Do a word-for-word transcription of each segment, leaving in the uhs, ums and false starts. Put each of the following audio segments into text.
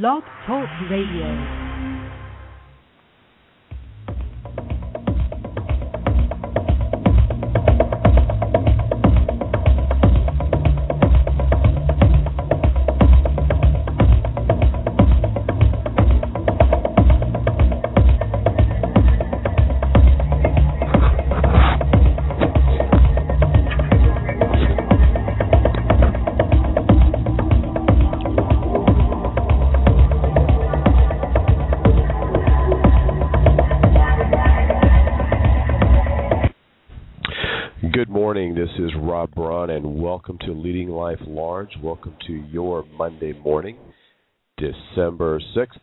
Blog Talk Radio. This is Rob Braun, and welcome to Leading Life Large. Welcome to your Monday morning, December sixth,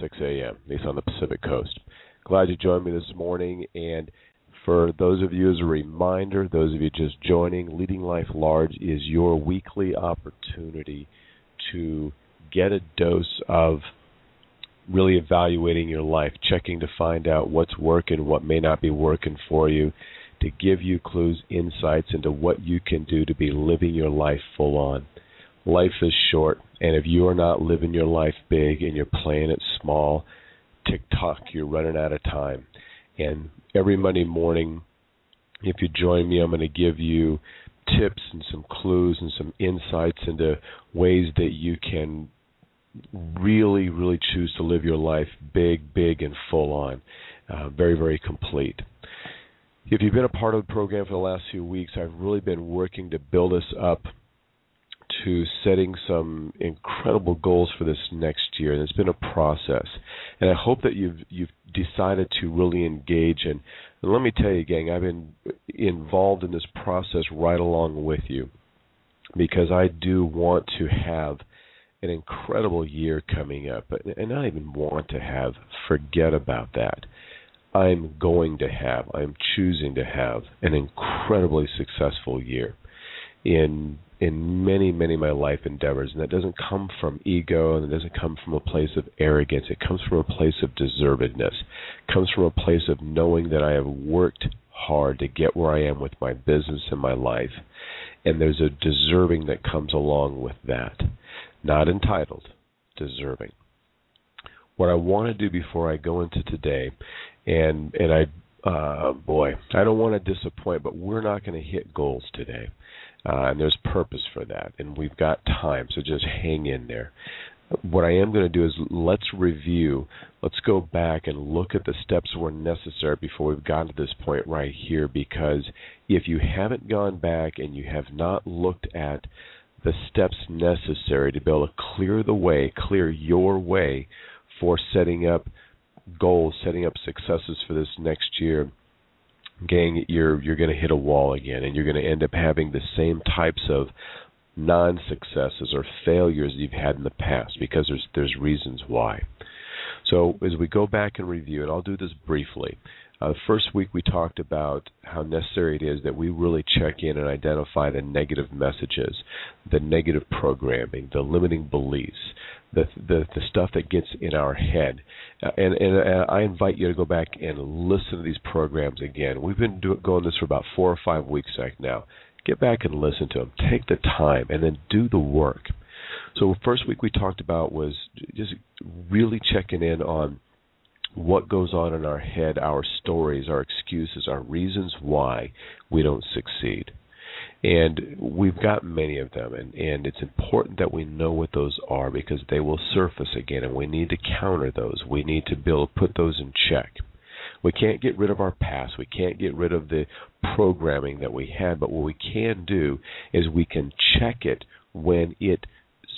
six a.m., at least on the Pacific Coast. Glad you joined me this morning, and for those of you, as a reminder, those of you just joining, Leading Life Large is your weekly opportunity to get a dose of really evaluating your life, checking to find out what's working, what may not be working for you, to give you clues, insights into what you can do to be living your life full on. Life is short, and if you are not living your life big and you're playing it small, tick-tock, you're running out of time. And every Monday morning, if you join me, I'm going to give you tips and some clues and some insights into ways that you can really, really choose to live your life big, big, and full on, uh, very, very complete. If you've been a part of the program for the last few weeks, I've really been working to build us up to setting some incredible goals for this next year, and it's been a process. And I hope that you've you've decided to really engage. And, and let me tell you, gang, I've been involved in this process right along with you, because I do want to have an incredible year coming up, and not even want to have, forget about that. I'm going to have, I'm choosing to have an incredibly successful year in in many, many of my life endeavors. And that doesn't come from ego, and it doesn't come from a place of arrogance. It comes from a place of deservedness. It comes from a place of knowing that I have worked hard to get where I am with my business and my life. And there's a deserving that comes along with that. Not entitled, deserving. What I want to do before I go into today, and and I, uh, boy, I don't want to disappoint, but we're not going to hit goals today, uh, and there's purpose for that, and we've got time, so just hang in there. What I am going to do is let's review, let's go back and look at the steps that were necessary before we've gotten to this point right here, because if you haven't gone back and you have not looked at the steps necessary to be able to clear the way, clear your way, for setting up goals, setting up successes for this next year, gang, you're you're going to hit a wall again, and you're going to end up having the same types of non-successes or failures you've had in the past, because there's there's reasons why. So as we go back and review, and I'll do this briefly, uh, the first week we talked about how necessary it is that we really check in and identify the negative messages, the negative programming, the limiting beliefs, The, the the stuff that gets in our head. Uh, and, and uh, I invite you to go back and listen to these programs again. We've been doing going this for about four or five weeks right now. Get back and listen to them. Take the time and then do the work. So first week we talked about was just really checking in on what goes on in our head, our stories, our excuses, our reasons why we don't succeed. And we've got many of them, and, and it's important that we know what those are, because they will surface again, and we need to counter those. We need to be able to put those in check. We can't get rid of our past. We can't get rid of the programming that we had, but what we can do is we can check it when it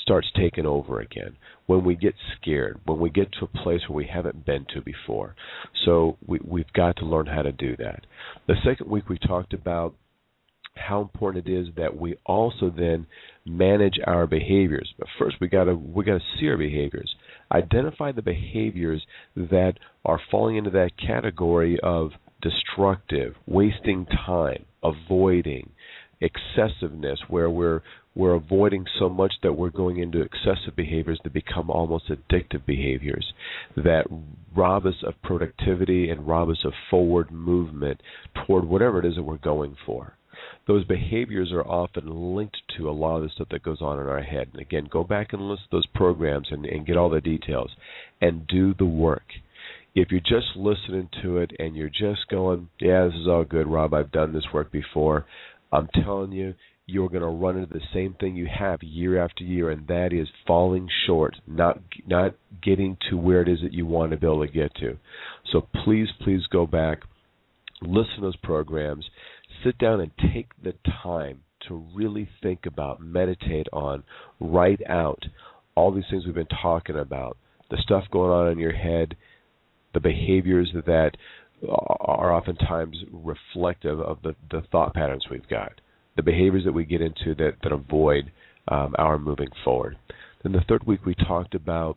starts taking over again, when we get scared, when we get to a place where we haven't been to before. So we, we've got to learn how to do that. The second week we talked about how important it is that we also then manage our behaviors. But first, we gotta we gotta see our behaviors, identify the behaviors that are falling into that category of destructive, wasting time, avoiding, excessiveness, where we're we're avoiding so much that we're going into excessive behaviors that become almost addictive behaviors that rob us of productivity and rob us of forward movement toward whatever it is that we're going for. those behaviors are often linked to a lot of the stuff that goes on in our head. And again, go back and listen to those programs and, and get all the details and do the work. If you're just listening to it and you're just going, yeah, this is all good, Rob, I've done this work before, I'm telling you, you're going to run into the same thing you have year after year, and that is falling short, not not getting to where it is that you want to be able to get to. So please, please go back, listen to those programs, sit down and take the time to really think about, meditate on, write out all these things we've been talking about, the stuff going on in your head, the behaviors that are oftentimes reflective of the, the thought patterns we've got, the behaviors that we get into that, that avoid um, our moving forward. Then the third week we talked about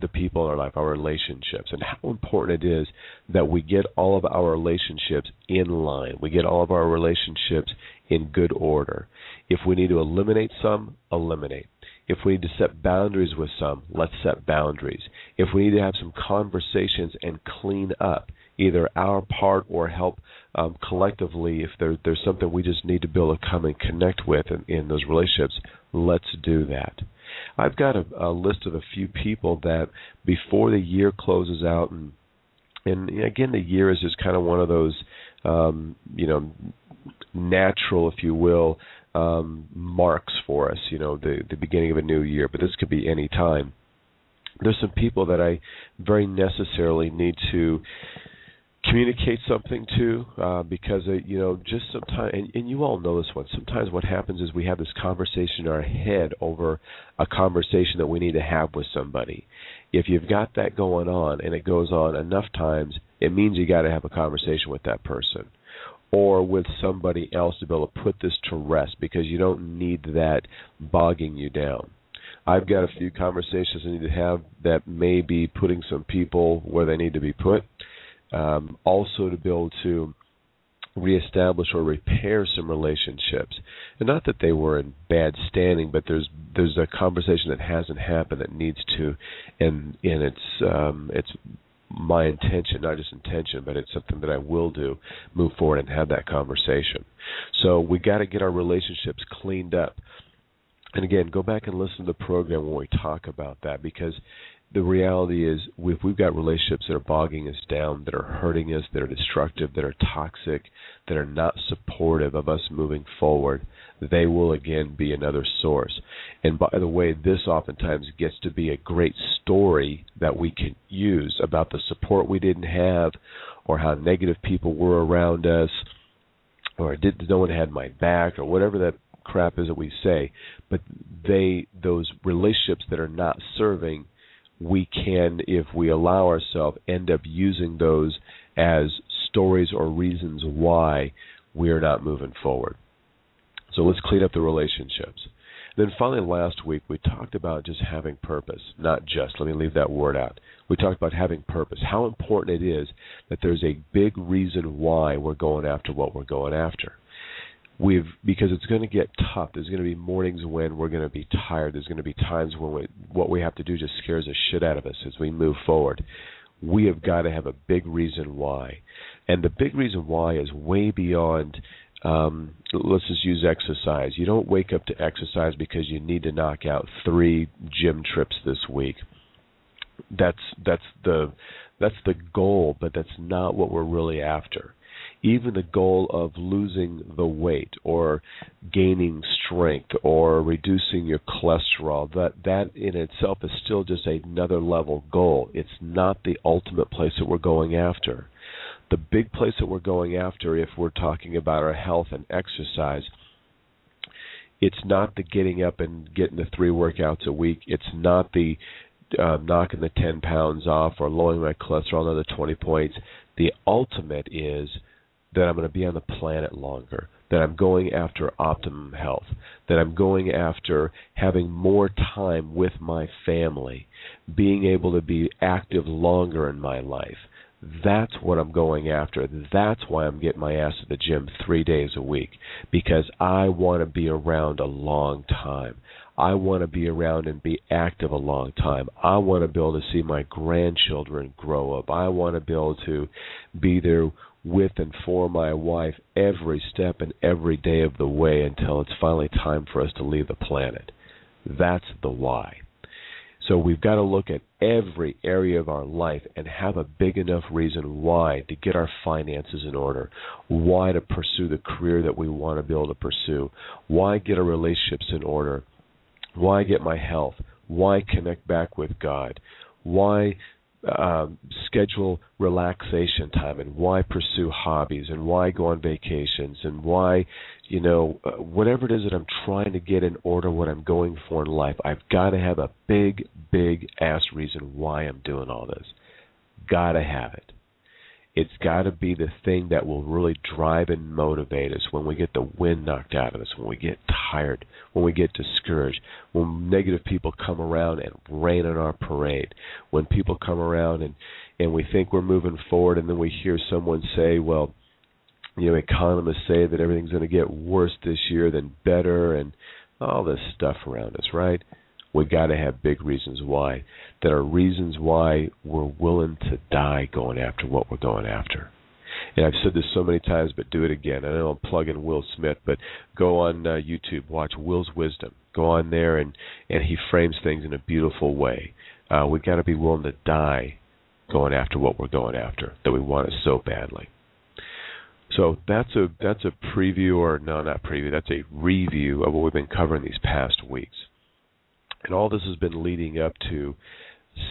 the people in our life, our relationships, and how important it is that we get all of our relationships in line. We get all of our relationships in good order. If we need to eliminate some, eliminate. If we need to set boundaries with some, let's set boundaries. If we need to have some conversations and clean up either our part or help um, collectively, if there, there's something we just need to be able to come and connect with in, in those relationships, let's do that. I've got a, a list of a few people that before the year closes out, and, and again, the year is just kind of one of those, um, you know, natural, if you will, um, marks for us, you know, the, the beginning of a new year, but this could be any time. There's some people that I very necessarily need to communicate something to uh, because, uh, you know, just sometimes, and, and you all know this one, sometimes what happens is we have this conversation in our head over a conversation that we need to have with somebody. If you've got that going on and it goes on enough times, it means you got to have a conversation with that person or with somebody else to be able to put this to rest because you don't need that bogging you down. I've got a few conversations I need to have that may be putting some people where they need to be put. Um, also to be able to reestablish or repair some relationships. And not that they were in bad standing, but there's there's a conversation that hasn't happened that needs to, and, and it's, um, it's my intention, not just intention, but it's something that I will do, move forward and have that conversation. So we got to get our relationships cleaned up. And again, go back and listen to the program when we talk about that, because the reality is if we've got relationships that are bogging us down, that are hurting us, that are destructive, that are toxic, that are not supportive of us moving forward, they will again be another source. And by the way, this oftentimes gets to be a great story that we can use about the support we didn't have or how negative people were around us or did, no one had my back or whatever that crap is that we say. But they, those relationships that are not serving, we can, if we allow ourselves, end up using those as stories or reasons why we're not moving forward. So let's clean up the relationships. Then finally, last week, we talked about just having purpose, not just. Let me leave that word out. We talked about having purpose, how important it is that there's a big reason why we're going after what we're going after. We've because it's going to get tough. There's going to be mornings when we're going to be tired. There's going to be times when we, what we have to do just scares the shit out of us as we move forward. We have got to have a big reason why. And the big reason why is way beyond, um, let's just use exercise. You don't wake up to exercise because you need to knock out three gym trips this week. That's that's the that's the goal, but that's not what we're really after. Even the goal of losing the weight or gaining strength or reducing your cholesterol, that, that in itself is still just another level goal. It's not the ultimate place that we're going after. The big place that we're going after, if we're talking about our health and exercise, it's not the getting up and getting the three workouts a week. It's not the uh, knocking the ten pounds off or lowering my cholesterol another twenty points. The ultimate is that I'm going to be on the planet longer, that I'm going after optimum health, that I'm going after having more time with my family, being able to be active longer in my life. That's what I'm going after. That's why I'm getting my ass to the gym three days a week, because I want to be around a long time. I want to be around and be active a long time. I want to be able to see my grandchildren grow up. I want to be able to be there with and for my wife every step and every day of the way until it's finally time for us to leave the planet. That's the why. So we've got to look at every area of our life and have a big enough reason why to get our finances in order, why to pursue the career that we want to be able to pursue, why get our relationships in order, why get my health, why connect back with God, why uh, schedule relaxation time, and why pursue hobbies, and why go on vacations, and why, you know, whatever it is that I'm trying to get in order, what I'm going for in life, I've got to have a big, big ass reason why I'm doing all this. Got to have it. It's got to be the thing that will really drive and motivate us when we get the wind knocked out of us, when we get tired, when we get discouraged, when negative people come around and rain on our parade, when people come around and, and we think we're moving forward and then we hear someone say, well, you know, economists say that everything's going to get worse this year than better and all this stuff around us, right? We got to have big reasons why. There are reasons why we're willing to die going after what we're going after. And I've said this so many times, but do it again. I know I'm plugging Will Smith, but go on uh, YouTube, watch Will's Wisdom. Go on there, and, and he frames things in a beautiful way. Uh, we got to be willing to die going after what we're going after, that we want it so badly. So that's a that's a preview, or no, not preview, that's a review of what we've been covering these past weeks. And all this has been leading up to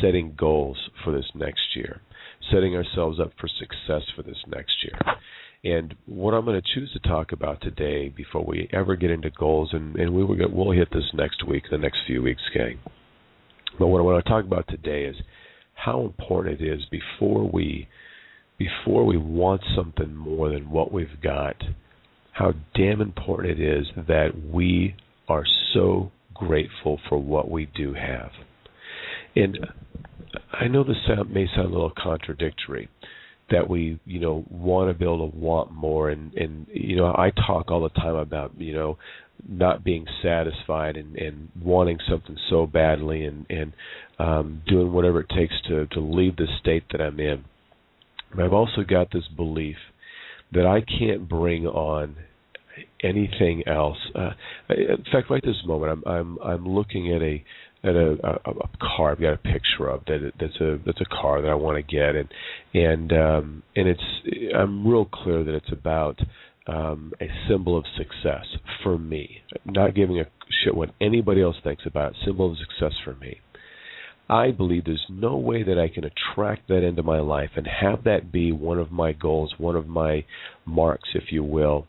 setting goals for this next year, setting ourselves up for success for this next year. And what I'm going to choose to talk about today before we ever get into goals, and, and we will get, we'll hit this next week, the next few weeks, gang. But what I want to talk about today is how important it is before we Before we want something more than what we've got, how damn important it is that we are so grateful for what we do have. And I know this sound, may sound a little contradictory, that we, you know, want to be able to want more. And, and, you know, I talk all the time about, you know, not being satisfied and, and wanting something so badly and, and um, doing whatever it takes to, to leave the state that I'm in. But I've also got this belief that I can't bring on anything else. Uh, in fact, right this moment, I'm I'm I'm looking at a at a, a, a car. I've got a picture of that. That's a that's a car that I want to get, and and um, and it's I'm real clear that it's about um, a symbol of success for me. Not giving a shit what anybody else thinks about it. Symbol of success for me. I believe there's no way that I can attract that into my life and have that be one of my goals, one of my marks, if you will,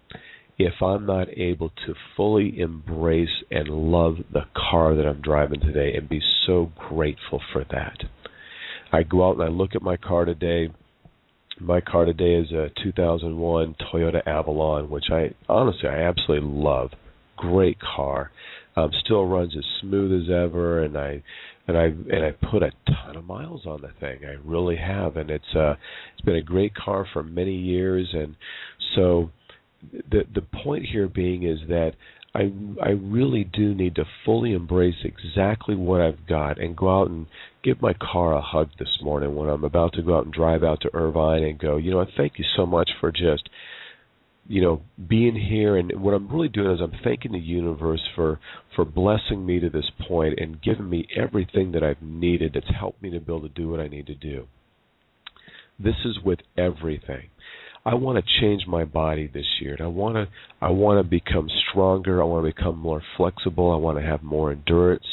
if I'm not able to fully embrace and love the car that I'm driving today and be so grateful for that. I go out and I look at my car today. My car today is a two thousand one Toyota Avalon, which I honestly, I absolutely love. Great car. Um, still runs as smooth as ever, and I and I and I put a ton of miles on the thing. I really have, and it's uh it's been a great car for many years. And so the the point here being is that I I really do need to fully embrace exactly what I've got and go out and give my car a hug this morning when I'm about to go out and drive out to Irvine and go, you know, thank you so much for just, you know, being here. And what I'm really doing is I'm thanking the universe for for blessing me to this point and giving me everything that I've needed that's helped me to be able to do what I need to do. This is with everything. I want to change my body this year. And I want to I want to become stronger. I want to become more flexible. I want to have more endurance.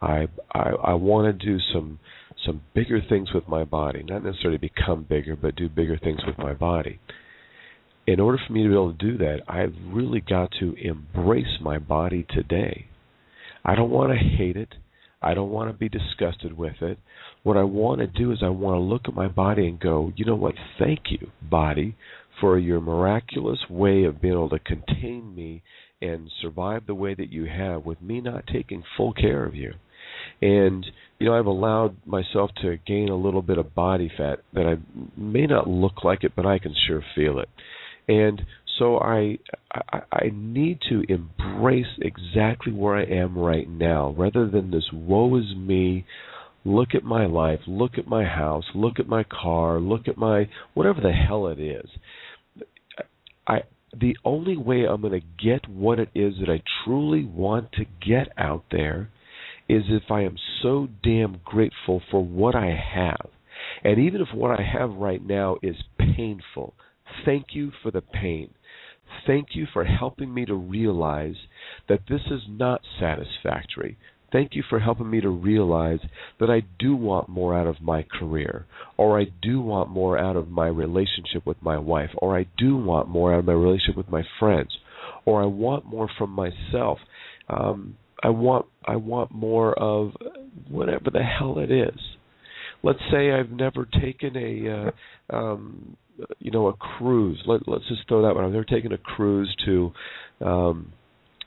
I I, I want to do some some bigger things with my body. Not necessarily become bigger, but do bigger things with my body. In order for me to be able to do that, I've really got to embrace my body today. I don't want to hate it. I don't want to be disgusted with it. What I want to do is I want to look at my body and go, you know what, thank you, body, for your miraculous way of being able to contain me and survive the way that you have with me not taking full care of you. And, you know, I've allowed myself to gain a little bit of body fat that I may not look like it, but I can sure feel it. And so I, I I need to embrace exactly where I am right now rather than this woe is me, look at my life, look at my house, look at my car, look at my whatever the hell it is. I the only way I'm going to get what it is that I truly want to get out there is if I am so damn grateful for what I have. And even if what I have right now is painful, thank you for the pain. Thank you for helping me to realize that this is not satisfactory. Thank you for helping me to realize that I do want more out of my career, or I do want more out of my relationship with my wife, or I do want more out of my relationship with my friends, or I want more from myself. Um, I want I want more of whatever the hell it is. Let's say I've never taken a uh, um, you know a cruise. Let, let's just throw that one. I've never taken a cruise to um,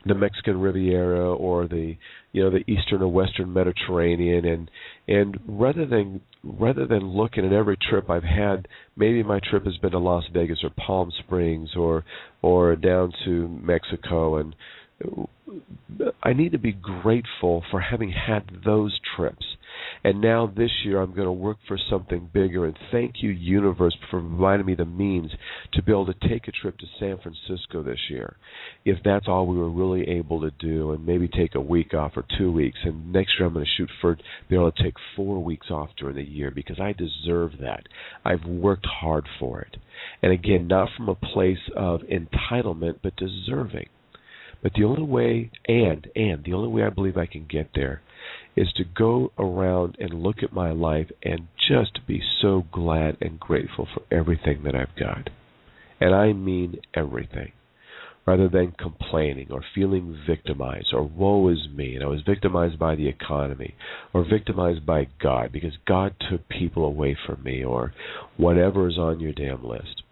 the Mexican Riviera or the you know the Eastern or Western Mediterranean. And and rather than rather than looking at every trip I've had, maybe my trip has been to Las Vegas or Palm Springs or or down to Mexico, and I need to be grateful for having had those trips. And now this year I'm going to work for something bigger, and thank you, universe, for providing me the means to be able to take a trip to San Francisco this year, if that's all we were really able to do, and maybe take a week off or two weeks. And next year I'm going to shoot for being able to take four weeks off during the year, because I deserve that. I've worked hard for it. And again, not from a place of entitlement, but deserving. But the only way, and, and, the only way I believe I can get there is to go around and look at my life and just be so glad and grateful for everything that I've got. And I mean everything. Rather than complaining or feeling victimized or woe is me and I was victimized by the economy or victimized by God because God took people away from me or whatever is on your damn list.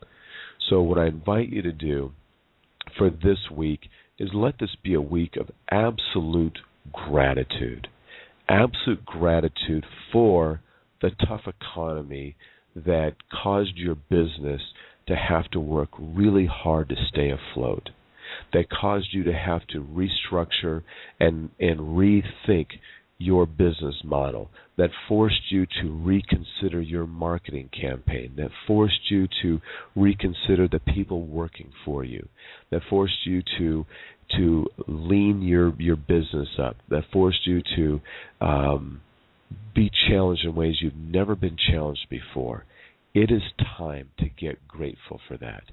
So what I invite you to do for this week is let this be a week of absolute gratitude, absolute gratitude for the tough economy that caused your business to have to work really hard to stay afloat, that caused you to have to restructure and, and rethink your business model, that forced you to reconsider your marketing campaign, that forced you to reconsider the people working for you, that forced you to to lean your, your business up, that forced you to um, be challenged in ways you've never been challenged before. It is time to get grateful for that.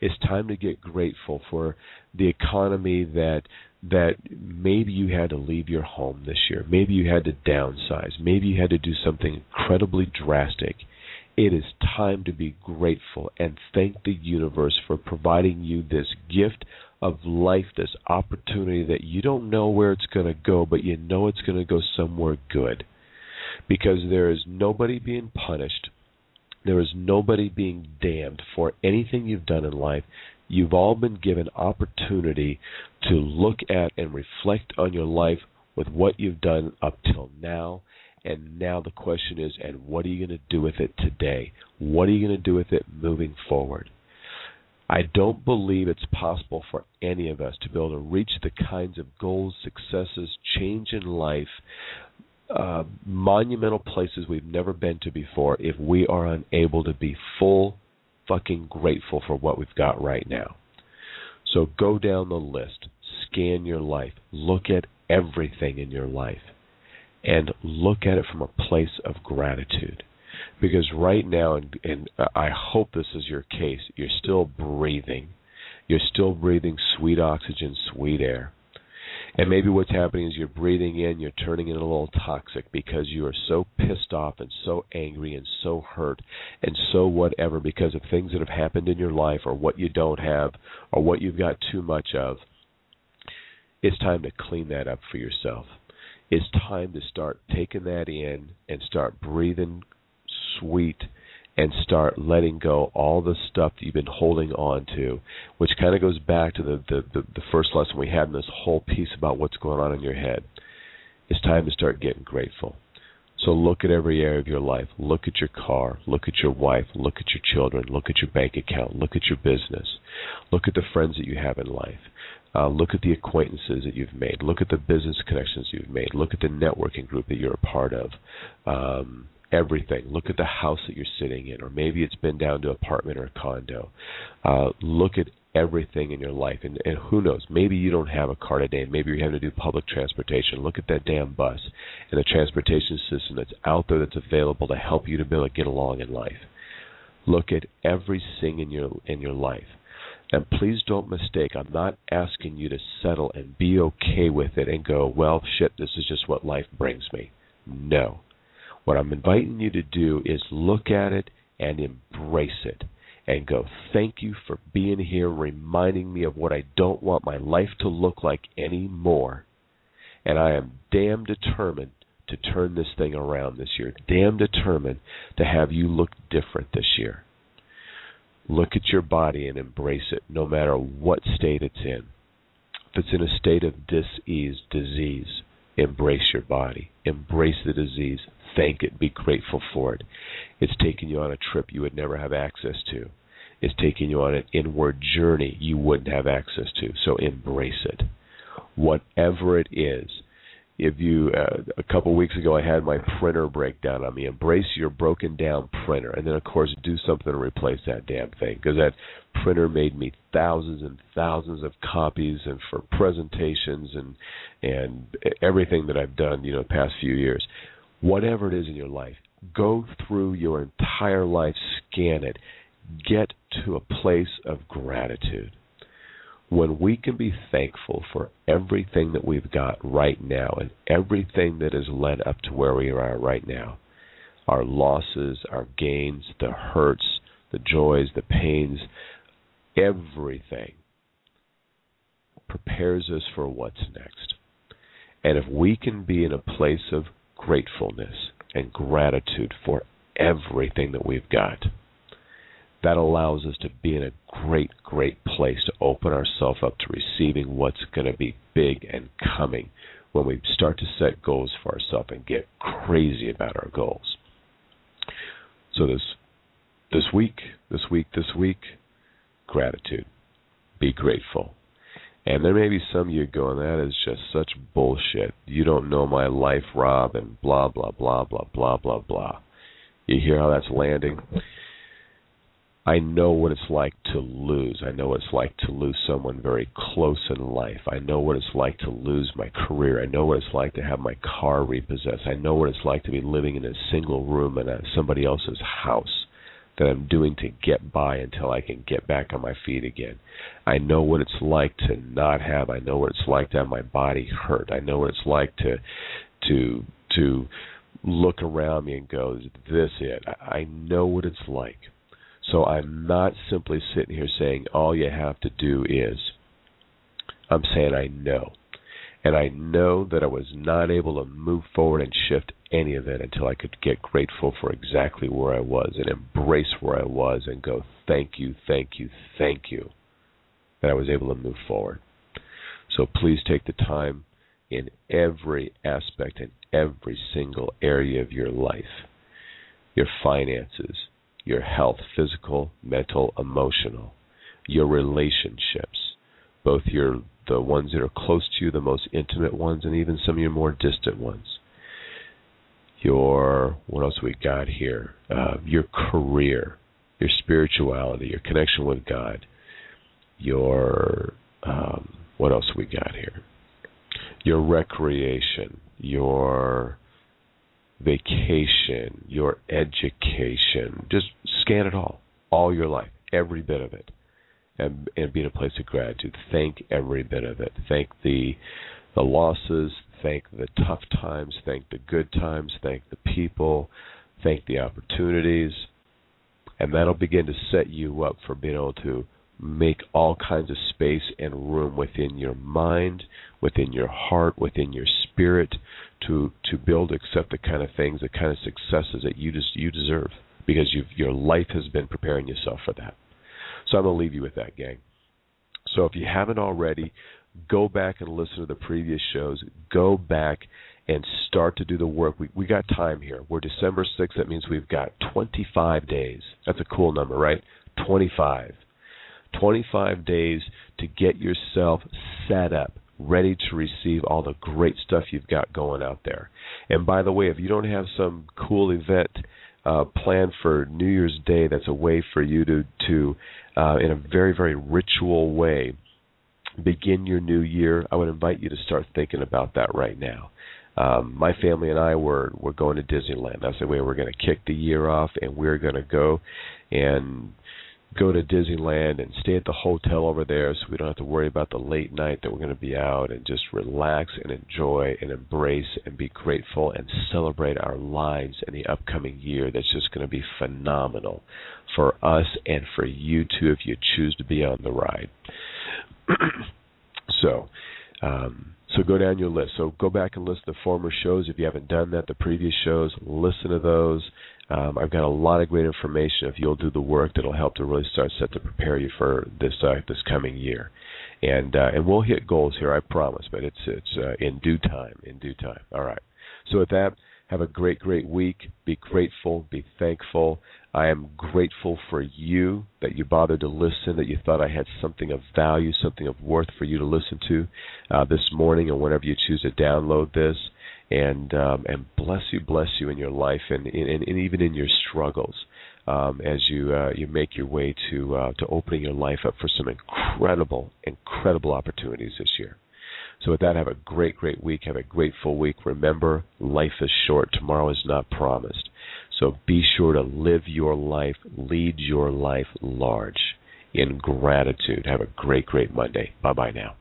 It's time to get grateful for the economy that that maybe you had to leave your home this year. Maybe you had to downsize. Maybe you had to do something incredibly drastic. It is time to be grateful and thank the universe for providing you this gift of life, this opportunity that you don't know where it's going to go, but you know it's going to go somewhere good. Because there is nobody being punished. There is nobody being damned for anything you've done in life. You've all been given opportunity to look at and reflect on your life with what you've done up till now. And now the question is, and what are you going to do with it today? What are you going to do with it moving forward? I don't believe it's possible for any of us to be able to reach the kinds of goals, successes, change in life, Uh, monumental places we've never been to before if we are unable to be full fucking grateful for what we've got right now. So go down the list, scan your life, look at everything in your life, and look at it from a place of gratitude. Because right now, and, and I hope this is your case, you're still breathing. You're still breathing sweet oxygen, sweet air. And maybe what's happening is you're breathing in, you're turning in a little toxic because you are so pissed off and so angry and so hurt and so whatever because of things that have happened in your life or what you don't have or what you've got too much of. It's time to clean that up for yourself. It's time to start taking that in and start breathing sweet and start letting go all the stuff that you've been holding on to, which kind of goes back to the, the, the, the first lesson we had in this whole piece about what's going on in your head. It's time to start getting grateful. So look at every area of your life. Look at your car. Look at your wife. Look at your children. Look at your bank account. Look at your business. Look at the friends that you have in life. Uh, look at the acquaintances that you've made. Look at the business connections you've made. Look at the networking group that you're a part of. Um... Everything. Look at the house that you're sitting in, or maybe it's been down to an apartment or a condo. Uh, look at everything in your life. And, and who knows, maybe you don't have a car today. Maybe you're having to do public transportation. Look at that damn bus and the transportation system that's out there that's available to help you to be able to get along in life. Look at everything in your in your life. And please don't mistake, I'm not asking you to settle and be okay with it and go, well, shit, this is just what life brings me. No. What I'm inviting you to do is look at it and embrace it and go, thank you for being here, reminding me of what I don't want my life to look like anymore. And I am damn determined to turn this thing around this year, damn determined to have you look different this year. Look at your body and embrace it, no matter what state it's in. If it's in a state of dis-ease, disease, embrace your body. Embrace the disease. Thank it. Be grateful for it. It's taking you on a trip you would never have access to. It's taking you on an inward journey you wouldn't have access to. So embrace it. Whatever it is. If you, uh, a couple weeks ago, I had my printer break down on me. Embrace your broken down printer. And then, of course, do something to replace that damn thing. Because that printer made me thousands and thousands of copies and for presentations and and everything that I've done, you know, the past few years. Whatever it is in your life, go through your entire life, scan it. Get to a place of gratitude. When we can be thankful for everything that we've got right now and everything that has led up to where we are right now, our losses, our gains, the hurts, the joys, the pains, everything prepares us for what's next. And if we can be in a place of gratefulness and gratitude for everything that we've got, that allows us to be in a great, great place to open ourselves up to receiving what's going to be big and coming when we start to set goals for ourselves and get crazy about our goals. So this this week, this week, this week, gratitude. Be grateful. And there may be some of you going, that is just such bullshit. You don't know my life, Rob, and blah, blah, blah, blah, blah, blah, blah. You hear how that's landing? I know what it's like to lose. I know what it's like to lose someone very close in life. I know what it's like to lose my career. I know what it's like to have my car repossessed. I know what it's like to be living in a single room in a, somebody else's house that I'm doing to get by until I can get back on my feet again. I know what it's like to not have. I know what it's like to have my body hurt. I know what it's like to to to look around me and go, is this it? I know what it's like. So I'm not simply sitting here saying all you have to do is. I'm saying I know. And I know that I was not able to move forward and shift any of it until I could get grateful for exactly where I was and embrace where I was and go, thank you, thank you, thank you, that I was able to move forward. So please take the time in every aspect, in every single area of your life, your finances, your health, physical, mental, emotional, your relationships, both your the ones that are close to you, the most intimate ones, and even some of your more distant ones. Your, what else we got here? Uh, your career, your spirituality, your connection with God, your, um, what else we got here? Your recreation, your vacation, your education, just scan it all, all your life, every bit of it, and, and be in a place of gratitude. Thank every bit of it. Thank the the losses, thank the tough times, thank the good times, thank the people, thank the opportunities, and that'll begin to set you up for being able to make all kinds of space and room within your mind, within your heart, within your spirit, to to build, accept the kind of things, the kind of successes that you just you deserve, because you've, your life has been preparing yourself for that. So I'm going to leave you with that, gang. So if you haven't already, go back and listen to the previous shows. Go back and start to do the work. We we got time here. We're December sixth. That means we've got twenty-five days. That's a cool number, right? twenty-five. twenty-five days to get yourself set up, ready to receive all the great stuff you've got going out there. And by the way, if you don't have some cool event uh, plan for New Year's Day that's a way for you to, to uh, in a very, very ritual way, begin your new year, I would invite you to start thinking about that right now. Um, my family and I were, were going to Disneyland. That's the way we're going to kick the year off, and we're going to go and go to Disneyland and stay at the hotel over there so we don't have to worry about the late night that we're going to be out, and just relax and enjoy and embrace and be grateful and celebrate our lives in the upcoming year. That's just going to be phenomenal for us and for you, too, if you choose to be on the ride. So, um, so go down your list. So go back and listen to former shows if you haven't done that, the previous shows. Listen to those. Um, I've got a lot of great information if you'll do the work that'll help to really start set to prepare you for this uh, this coming year. And uh, and we'll hit goals here, I promise. But it's it's uh, in due time, in due time. All right. So with that, have a great, great week. Be grateful. Be thankful. I am grateful for you, that you bothered to listen, that you thought I had something of value, something of worth for you to listen to uh, this morning, and whenever you choose to download this. And um, and bless you, bless you in your life, and, and, and even in your struggles, um, as you uh, you make your way to uh, to opening your life up for some incredible, incredible opportunities this year. So with that, have a great, great week. Have a grateful week. Remember, life is short. Tomorrow is not promised. So be sure to live your life, lead your life large in gratitude. Have a great, great Monday. Bye-bye now.